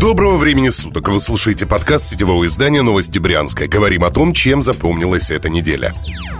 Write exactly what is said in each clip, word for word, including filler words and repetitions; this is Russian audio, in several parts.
Доброго времени суток. Вы слушаете подкаст сетевого издания «Новости Брянска». Говорим о том, чем запомнилась эта неделя.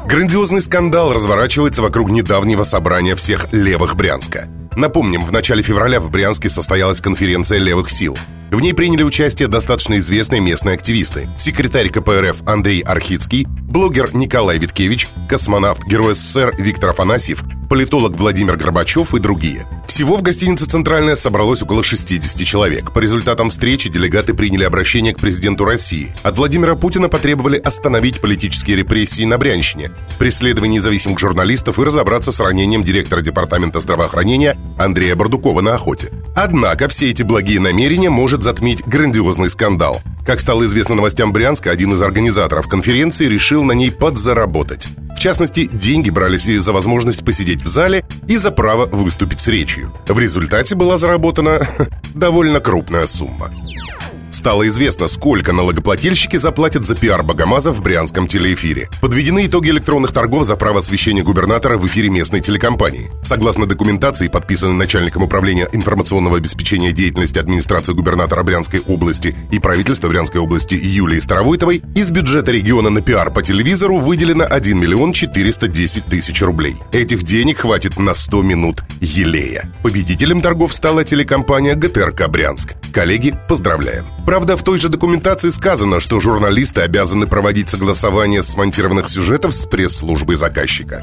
Грандиозный скандал разворачивается вокруг недавнего собрания всех левых Брянска. Напомним, в начале февраля в Брянске состоялась конференция левых сил. В ней приняли участие достаточно известные местные активисты: секретарь ка пэ эр эф Андрей Архицкий, блогер Николай Виткевич, космонавт, герой эс эс эс эр Виктор Афанасьев, политолог Владимир Горбачев и другие. Всего в гостинице «Центральная» собралось около шестьдесят человек. По результатам встречи делегаты приняли обращение к президенту России. От Владимира Путина потребовали остановить политические репрессии на Брянщине, преследование независимых журналистов и разобраться с ранением директора департамента здравоохранения Андрея Бордукова на охоте. Однако все эти благие намерения может затмить грандиозный скандал. Как стало известно новостям Брянска, один из организаторов конференции решил на ней подзаработать. В частности, деньги брались и за возможность посидеть в зале, и за право выступить с речью. В результате была заработана довольно крупная сумма. Стало известно, сколько налогоплательщики заплатят за пиар Богомаза в брянском телеэфире. Подведены итоги электронных торгов за право освещения губернатора в эфире местной телекомпании. Согласно документации, подписанной начальником управления информационного обеспечения деятельности администрации губернатора Брянской области и правительства Брянской области Юлии Старовойтовой, из бюджета региона на пиар по телевизору выделено один миллион четыреста десять тысяч рублей. Этих денег хватит на сто минут елея. Победителем торгов стала телекомпания гэ тэ эр ка Брянск. Коллеги, поздравляем! Правда, в той же документации сказано, что журналисты обязаны проводить согласование смонтированных сюжетов с пресс-службой заказчика.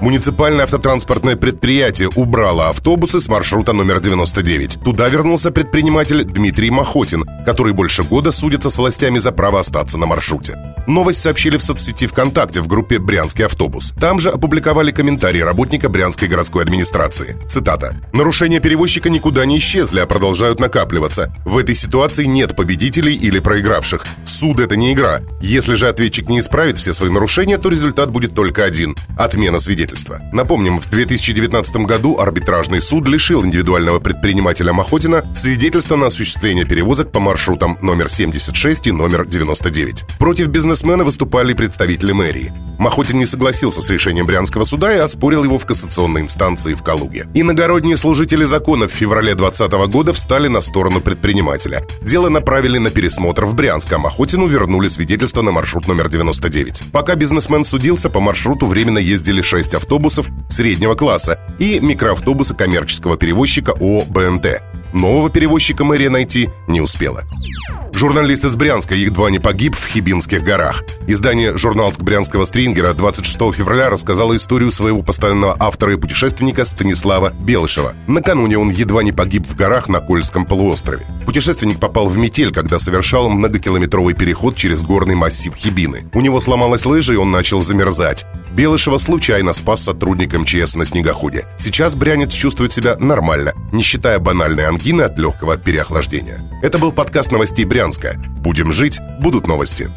Муниципальное автотранспортное предприятие убрало автобусы с маршрута номер девяносто девять. Туда вернулся предприниматель Дмитрий Махотин, который больше года судится с властями за право остаться на маршруте. Новость сообщили в соцсети ВКонтакте в группе «Брянский автобус». Там же опубликовали комментарий работника Брянской городской администрации. Цитата. «Нарушения перевозчика никуда не исчезли, а продолжают накапливаться. В этой ситуации нет победителей или проигравших. Суд – это не игра. Если же ответчик не исправит все свои нарушения, то результат будет только один – отмена свидетельства». Напомним, в две тысячи девятнадцатом году арбитражный суд лишил индивидуального предпринимателя Махотина свидетельства на осуществление перевозок по маршрутам номер семьдесят шесть и номер девяносто девять. Против бизнесмена выступали представители мэрии. Махотин не согласился с решением Брянского суда и оспорил его в кассационной инстанции в Калуге. Иногородние служители закона в феврале двадцатого года встали на сторону предпринимателя. Дело направили на пересмотр в Брянск, а Махотину вернули свидетельство на маршрут номер девяносто девять. Пока бизнесмен судился, по маршруту временно ездили шесть автобусов среднего класса и микроавтобусы коммерческого перевозчика ООО «бэ эм тэ». Нового перевозчика мэрия найти не успела. Журналист из Брянска едва не погиб в Хибинских горах. Издание «Журналск» брянского стрингера двадцать шестого февраля рассказало историю своего постоянного автора и путешественника Станислава Белышева. Накануне он едва не погиб в горах на Кольском полуострове. Путешественник попал в метель, когда совершал многокилометровый переход через горный массив Хибины. У него сломалась лыжа, и он начал замерзать. Белышева случайно спас сотрудник эм че эс на снегоходе. Сейчас брянец чувствует себя нормально, не считая банальной ангины от легкого переохлаждения. Это был подкаст новостей Брянска. Будем жить, будут новости.